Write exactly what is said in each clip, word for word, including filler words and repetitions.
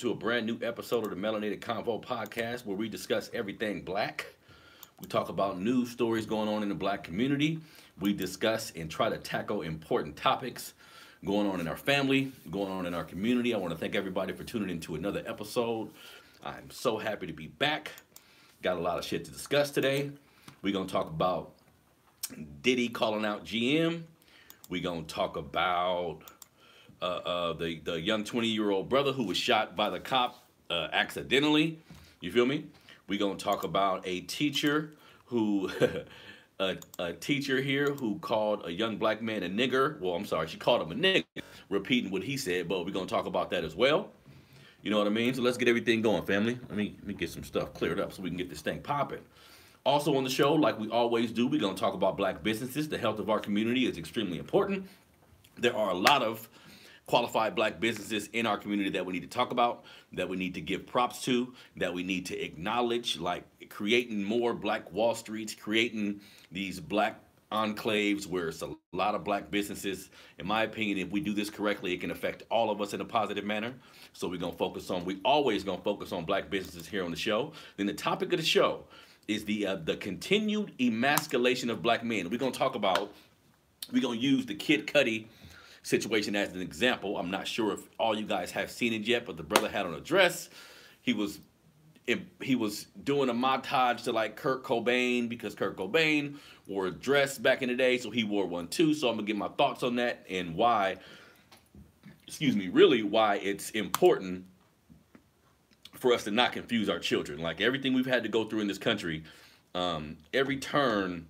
to a brand new episode of the Melanated Convo Podcast, where we discuss everything black. We talk about news stories going on in the black community. We discuss and try to tackle important topics going on in our family, going on in our community. I want to thank everybody for tuning into another episode. I'm so happy to be back. Got a lot of shit to discuss today. We're going to talk about Diddy calling out G M. We're going to talk about uh, uh, the, the young twenty-year-old brother who was shot by the cop uh, accidentally. You feel me? We're going to talk about a teacher who... A, a teacher here who called a young black man a nigger. Well, I'm sorry, she called him a nigger, repeating what he said, but we're going to talk about that as well. You know what I mean? So let's get everything going, family. Let me, let me get some stuff cleared up so we can get this thing popping. Also on the show, like we always do, we're going to talk about black businesses. The health of our community is extremely important. There are a lot of qualified black businesses in our community that we need to talk about, that we need to give props to, that we need to acknowledge, like creating more black Wall Streets, creating these black enclaves where it's a lot of black businesses. In my opinion, if we do this correctly, it can affect all of us in a positive manner. So we're going to focus on, we always going to focus on black businesses here on the show. Then the topic of the show is the, uh, the continued emasculation of black men. We're going to talk about, we're going to use the Kid Cudi situation as an example. I'm not sure if all you guys have seen it yet, but the brother had on a dress. He was he was doing a montage to like Kurt Cobain, because Kurt Cobain wore a dress back in the day, so he wore one too. So I'm gonna get my thoughts on that and why, excuse me, really why it's important for us to not confuse our children. Like everything we've had to go through in this country, um, every turn,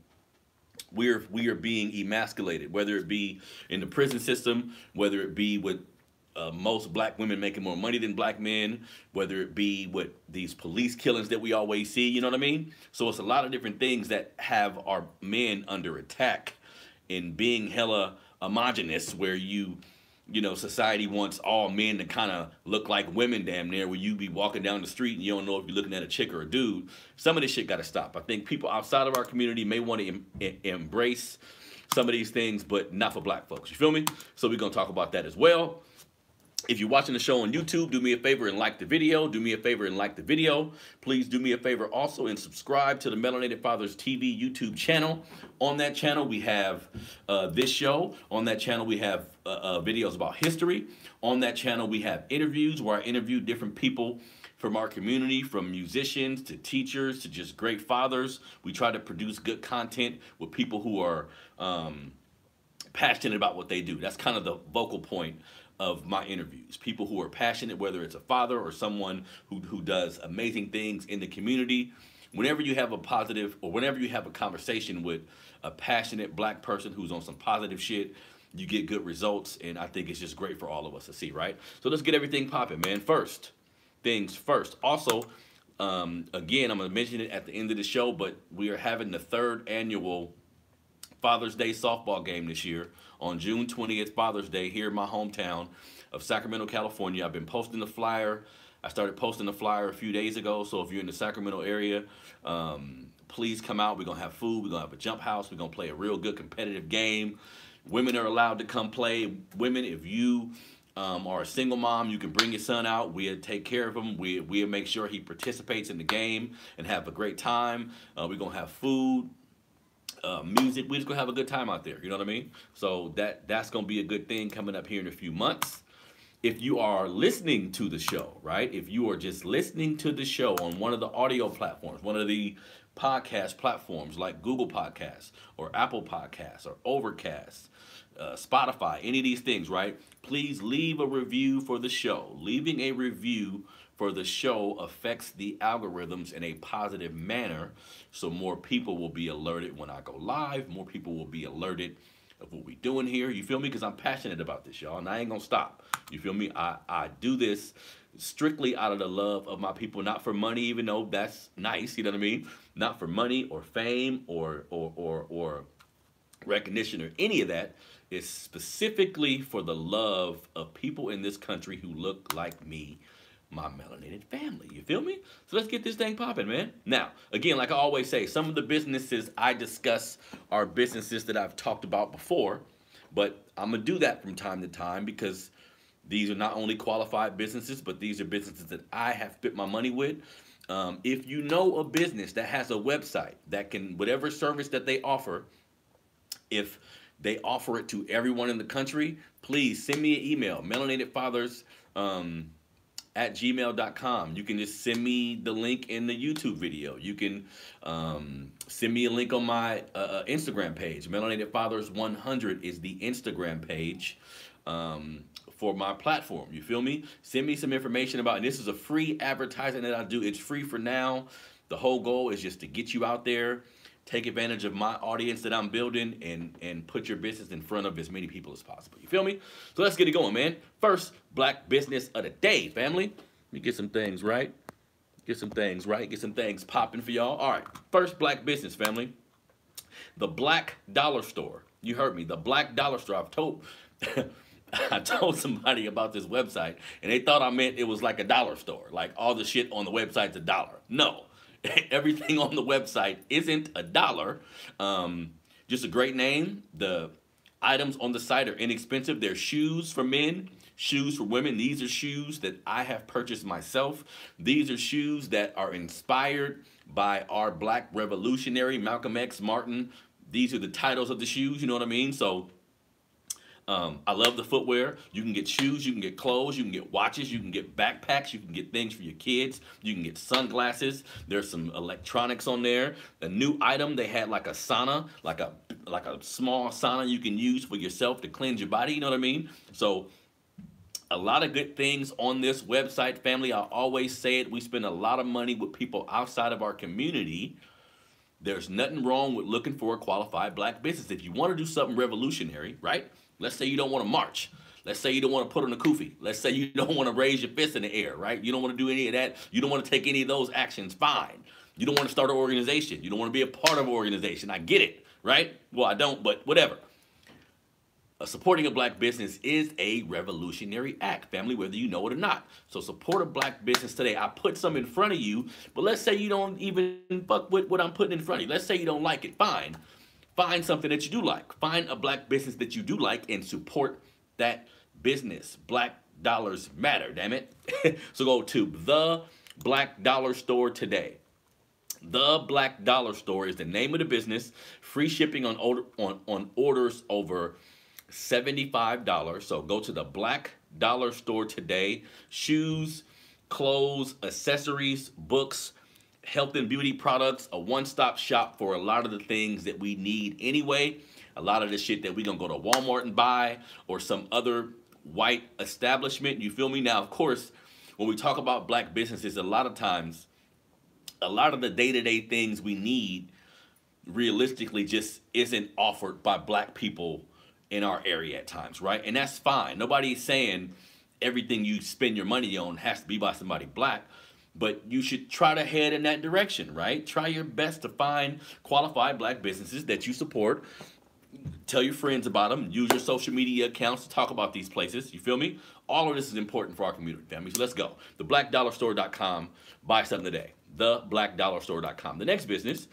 We're, we are being emasculated, whether it be in the prison system, whether it be with uh, most black women making more money than black men, whether it be with these police killings that we always see, you know what I mean? So it's a lot of different things that have our men under attack and being hella homogenous, where you, you know, society wants all men to kind of look like women damn near, where you be walking down the street and you don't know if you're looking at a chick or a dude. Some of this shit got to stop. I think people outside of our community may want to em embrace some of these things, but not for black folks. You feel me? So we're going to talk about that as well. If you're watching the show on YouTube, do me a favor and like the video. Do me a favor and like the video. Please do me a favor also and subscribe to the Melanated Fathers T V YouTube channel. On that channel, we have uh, this show. On that channel, we have uh, uh, videos about history. On that channel, we have interviews where I interview different people from our community, from musicians to teachers to just great fathers. We try to produce good content with people who are um, passionate about what they do. That's kind of the vocal point of my interviews, people who are passionate, whether it's a father or someone who, who does amazing things in the community. Whenever you have a positive, or whenever you have a conversation with a passionate black person who's on some positive shit, you get good results, and I think it's just great for all of us to see, right? So let's get everything popping, man. First things first. Also, um, again, I'm gonna mention it at the end of the show, but we are having the third annual Father's Day softball game this year on June twentieth, Father's Day, here in my hometown of Sacramento, California. I've been posting the flyer. I started posting the flyer a few days ago, so if you're in the Sacramento area, um, please come out. We're going to have food. We're going to have a jump house. We're going to play a real good competitive game. Women are allowed to come play. Women, if you um, are a single mom, you can bring your son out. We'll take care of him. We, we'll make sure he participates in the game and have a great time. Uh, we're going to have food. Uh, music. We're just gonna have a good time out there. You know what I mean? So that that's gonna be a good thing coming up here in a few months. If you are listening to the show, right? If you are just listening to the show on one of the audio platforms, one of the podcast platforms like Google Podcasts or Apple Podcasts or Overcast, uh, Spotify, any of these things, right? Please leave a review for the show. Leaving a review for the show affects the algorithms in a positive manner, so more people will be alerted when I go live. More people will be alerted of what we're doing here. You feel me? Because I'm passionate about this, y'all, and I ain't gonna stop. You feel me? I, I do this strictly out of the love of my people, not for money, even though that's nice, you know what I mean? Not for money or fame or, or, or, or recognition or any of that. It's specifically for the love of people in this country who look like me, my melanated family. You feel me? So let's get this thing popping, man. Now, again, like I always say, some of the businesses I discuss are businesses that I've talked about before, but I'm gonna do that from time to time because These are not only qualified businesses, but these are businesses that I have put my money with. Um, if you know a business that has a website that can, whatever service that they offer, if they offer it to everyone in the country, please send me an email, melanatedfathers um, at gmail dot com. You can just send me the link in the YouTube video. You can um, send me a link on my uh, Instagram page. Melanated Fathers one hundred is the Instagram page. Um, for my platform, you feel me? Send me some information about, and this is a free advertising that I do. It's free for now. The whole goal is just to get you out there, take advantage of my audience that I'm building, and, and put your business in front of as many people as possible. You feel me? So let's get it going, man. First black business of the day, family. Let me get some things right. Get some things right. Get some things popping for y'all. All right. First black business, family. The Black Dollar Store. You heard me. The Black Dollar Store. I've told... I told somebody about this website, and they thought I meant it was like a dollar store. Like, all the shit on the website's a dollar. No. Everything on the website isn't a dollar. Um, just a great name. The items on the site are inexpensive. They're shoes for men, shoes for women. These are shoes that I have purchased myself. These are shoes that are inspired by our black revolutionary, Malcolm X, Martin. These are the titles of the shoes, you know what I mean? So... Um, I love the footwear. You can get shoes, you can get clothes, you can get watches, you can get backpacks, you can get things for your kids, you can get sunglasses. There's some electronics on there. The new item, they had like a sauna, like a like a small sauna you can use for yourself to cleanse your body, you know what I mean? So a lot of good things on this website, family. I always say it, we spend a lot of money with people outside of our community. There's nothing wrong with looking for a qualified black business. If you want to do something revolutionary, right? Let's say you don't want to march. Let's say you don't want to put on a kufi. Let's say you don't want to raise your fist in the air, right? You don't want to do any of that. You don't want to take any of those actions. Fine. You don't want to start an organization. You don't want to be a part of an organization. I get it, right? Well, I don't, but whatever. Uh, supporting a black business is a revolutionary act, family, whether you know it or not. So support a black business today. I put some in front of you, but let's say you don't even fuck with what I'm putting in front of you. Let's say you don't like it. Fine. Find something that you do like. Find a black business that you do like and support that business. Black dollars matter, damn it. So go to The Black Dollar Store today. The Black Dollar Store is the name of the business. Free shipping on, order, on, on orders over seventy-five dollars. So go to The Black Dollar Store today. Shoes, clothes, accessories, books, health and beauty products, a one-stop shop for a lot of the things that we need anyway. A lot of the shit that we're going to go to Walmart and buy or some other white establishment. You feel me? Now, of course, when we talk about black businesses, a lot of times, a lot of the day-to-day things we need realistically just isn't offered by black people in our area at times, right? And that's fine. Nobody's saying everything you spend your money on has to be by somebody black. But you should try to head in that direction, right? Try your best to find qualified black businesses that you support. Tell your friends about them. Use your social media accounts to talk about these places. You feel me? All of this is important for our community, family. So let's go. the black dollar store dot com. Buy something today. the black dollar store dot com. The next business,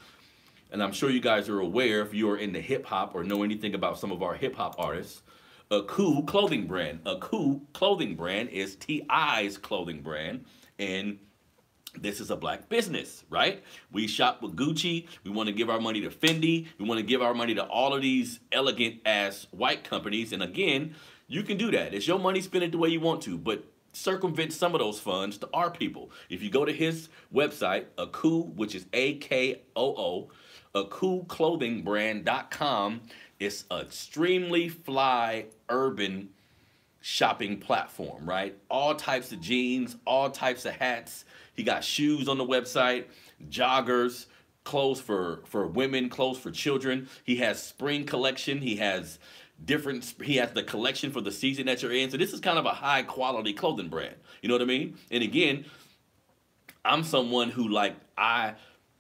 and I'm sure you guys are aware if you are into hip-hop or know anything about some of our hip-hop artists, Akoo Clothing Brand. Akoo Clothing Brand is T I's clothing brand, and this is a black business, right? We shop with Gucci. We want to give our money to Fendi. We want to give our money to all of these elegant-ass white companies. And again, you can do that. It's your money, spend it the way you want to, but circumvent some of those funds to our people. If you go to his website, Akoo, which is A K O O, Akoo clothing brand dot com, it's an extremely fly urban shopping platform, right? All types of jeans, all types of hats. He got shoes on the website, joggers, clothes for, for women, clothes for children. He has spring collection. He has different, he has the collection for the season that you're in. So this is kind of a high quality clothing brand. You know what I mean? And again, I'm someone who, like, I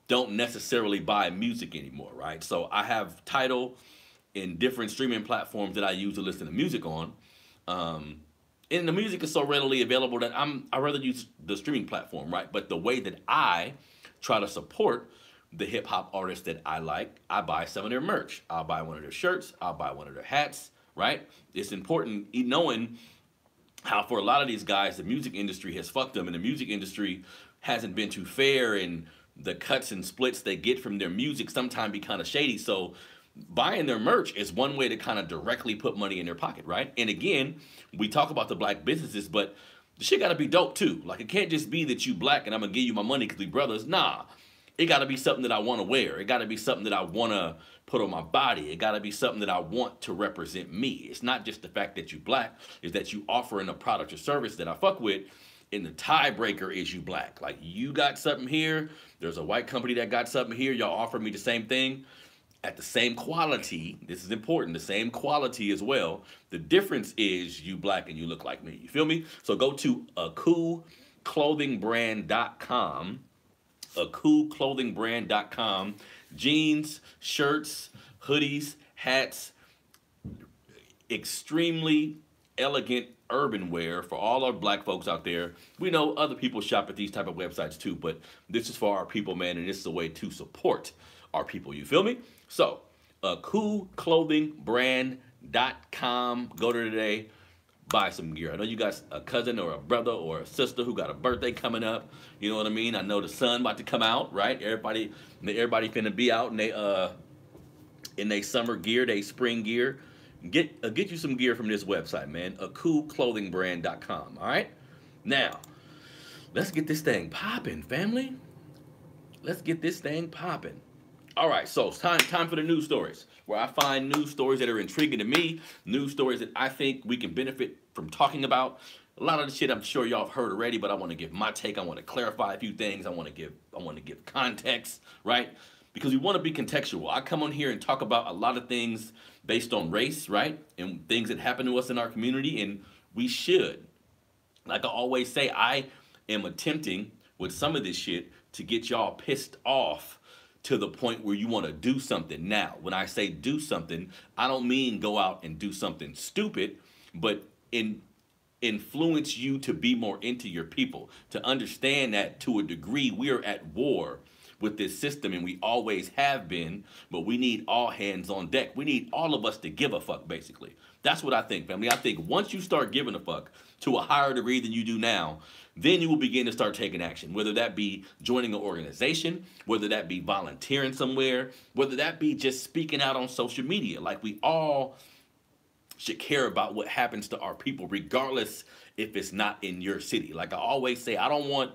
don't necessarily buy music anymore, right? So I have Tidal and different streaming platforms that I use to listen to music on. Um, And the music is so readily available that I'm, I'd rather use the streaming platform, right? But the way that I try to support the hip-hop artists that I like, I buy some of their merch. I'll buy one of their shirts. I'll buy one of their hats, right? It's important knowing how for a lot of these guys, the music industry has fucked them, and the music industry hasn't been too fair, and the cuts and splits they get from their music sometimes be kind of shady. So buying their merch is one way to kind of directly put money in their pocket, right? And again, we talk about the black businesses, but the shit got to be dope too. Like, it can't just be that you black and I'm going to give you my money because we brothers. Nah, it got to be something that I want to wear. It got to be something that I want to put on my body. It got to be something that I want to represent me. It's not just the fact that you black. It's that you offering a product or service that I fuck with. And the tiebreaker is you black. Like, you got something here. There's a white company that got something here. Y'all offer me the same thing at the same quality. This is important. The same quality as well. The difference is you black and you look like me. You feel me? So go to Akoo clothing brand dot com. Akoo clothing brand dot com. Jeans, shirts, hoodies, hats, extremely elegant urban wear for all our black folks out there. We know other people shop at these type of websites too, but this is for our people, man, and this is a way to support our people. You feel me? So, Akoo clothing brand dot com. Go there today. Buy some gear. I know you got a cousin or a brother or a sister who got a birthday coming up. You know what I mean? I know the sun about to come out, right? Everybody, everybody finna be out in they uh, in they summer gear, they spring gear. Get uh, get you some gear from this website, man. Akoo clothing brand dot com. All right. Now, let's get this thing popping, family. Let's get this thing popping. All right, so it's time, time for the news stories, where I find news stories that are intriguing to me, news stories that I think we can benefit from talking about. A lot of the shit I'm sure y'all have heard already, but I want to give my take. I want to clarify a few things. I want to give I want to give context, right? Because we want to be contextual. I come on here and talk about a lot of things based on race, right? And things that happen to us in our community, and we should. Like I always say, I am attempting with some of this shit to get y'all pissed off to the point where you want to do something. Now, when I say do something, I don't mean go out and do something stupid, but in, influence you to be more into your people, to understand that to a degree we're at war with this system, and we always have been, but we need all hands on deck. We need all of us to give a fuck, basically. That's what I think, family. I think once you start giving a fuck to a higher degree than you do now, then you will begin to start taking action, whether that be joining an organization, whether that be volunteering somewhere, whether that be just speaking out on social media. Like, we all should care about what happens to our people, regardless if it's not in your city. Like I always say, I don't want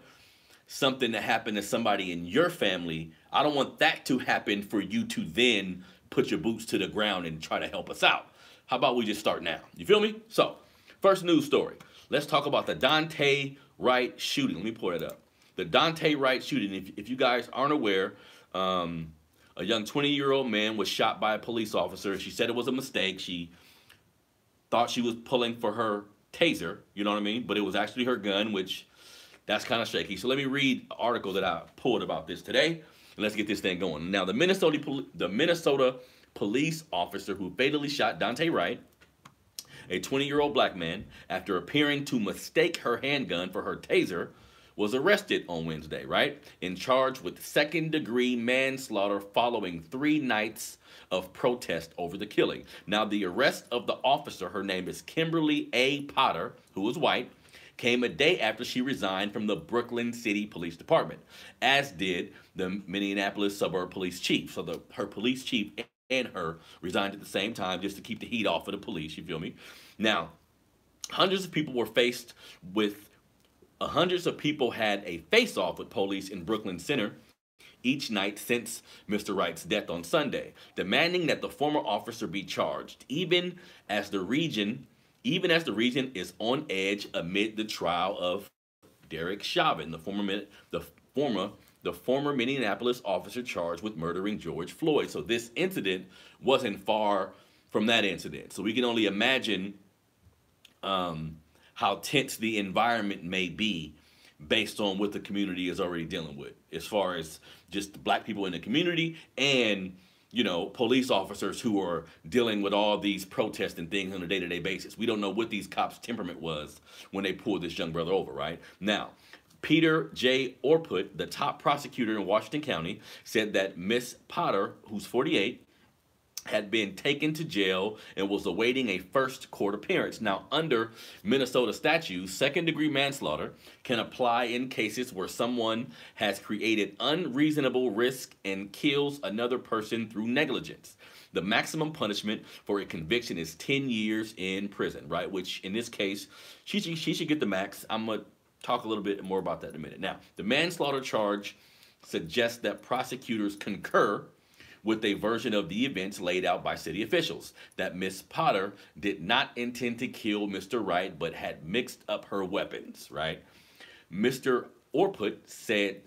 something to happen to somebody in your family. I don't want that to happen for you to then put your boots to the ground and try to help us out. How about we just start now? You feel me? So, first news story. Let's talk about the Daunte Wright shooting. Let me pull that up. The Daunte Wright shooting. If, if you guys aren't aware, um, a young twenty-year-old man was shot by a police officer. She said it was a mistake. She thought she was pulling for her taser, you know what I mean? But it was actually her gun, which that's kind of shaky. So let me read an article that I pulled about this today, and let's get this thing going. Now, the Minnesota, the Minnesota police officer who fatally shot Daunte Wright, a twenty-year-old black man, after appearing to mistake her handgun for her taser, was arrested on Wednesday, right? And charged with second-degree manslaughter following three nights of protest over the killing. Now, the arrest of the officer, her name is Kimberly A. Potter, who is white, came a day after she resigned from the Brooklyn City Police Department, as did the Minneapolis suburb police chief. So the, her police chief and her resigned at the same time just to keep the heat off of the police, you feel me? Now, hundreds of people were faced with, uh, hundreds of people had a face-off with police in Brooklyn Center each night since Mister Wright's death on Sunday, demanding that the former officer be charged, even as the region, even as the region is on edge amid the trial of Derek Chauvin, the former, the former, the former Minneapolis officer charged with murdering George Floyd. So this incident wasn't far from that incident. So we can only imagine um, how tense the environment may be based on what the community is already dealing with, as far as just black people in the community and, you know, police officers who are dealing with all these protests and things on a day-to-day basis. We don't know what these cops' temperament was when they pulled this young brother over, right? Now, Peter J. Orput, the top prosecutor in Washington County, said that Miss Potter, who's forty-eight, had been taken to jail and was awaiting a first court appearance. Now, under Minnesota statutes, second-degree manslaughter can apply in cases where someone has created unreasonable risk and kills another person through negligence. The maximum punishment for a conviction is ten years in prison, right? Which, in this case, she should, she should get the max. I'm going to talk a little bit more about that in a minute. Now, the manslaughter charge suggests that prosecutors concur with a version of the events laid out by city officials, that Miss Potter did not intend to kill Mister Wright, but had mixed up her weapons, right? Mister Orput said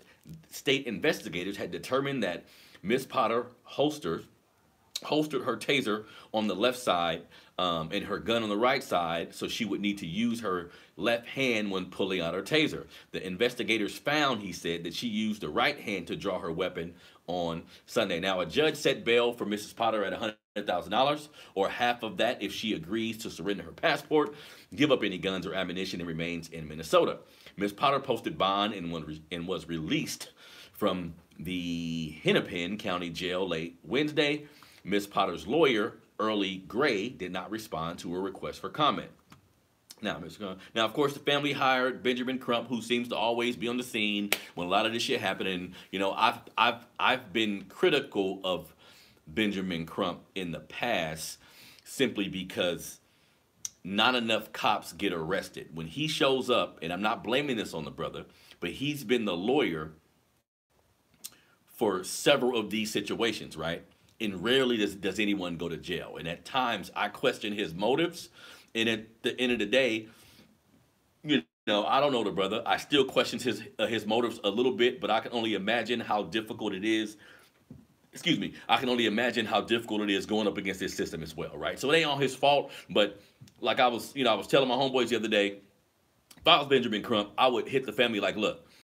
state investigators had determined that Miss Potter holstered, holstered her taser on the left side um, and her gun on the right side, so she would need to use her left hand when pulling out her taser. The investigators found, he said, that she used the right hand to draw her weapon on Sunday. Now, a judge set bail for Missus Potter at one hundred thousand dollars, or half of that if she agrees to surrender her passport, give up any guns or ammunition, and remains in Minnesota. Miz Potter posted bond and was released from the Hennepin County Jail late Wednesday. Miz Potter's lawyer, Early Gray, did not respond to her request for comment. Now, now, of course, the family hired Benjamin Crump, who seems to always be on the scene when a lot of this shit happened. And, you know, I've, I've, I've been critical of Benjamin Crump in the past simply because not enough cops get arrested. When he shows up, and I'm not blaming this on the brother, but he's been the lawyer for several of these situations, right? And rarely does, does anyone go to jail. And at times, I question his motives. And at the end of the day, you know, I don't know the brother. I still question his uh, his motives a little bit, but I can only imagine how difficult it is. Excuse me. I can only imagine how difficult it is going up against this system as well, right? So it ain't all his fault, but like I was, you know, I was telling my homeboys the other day, if I was Benjamin Crump, I would hit the family like, look,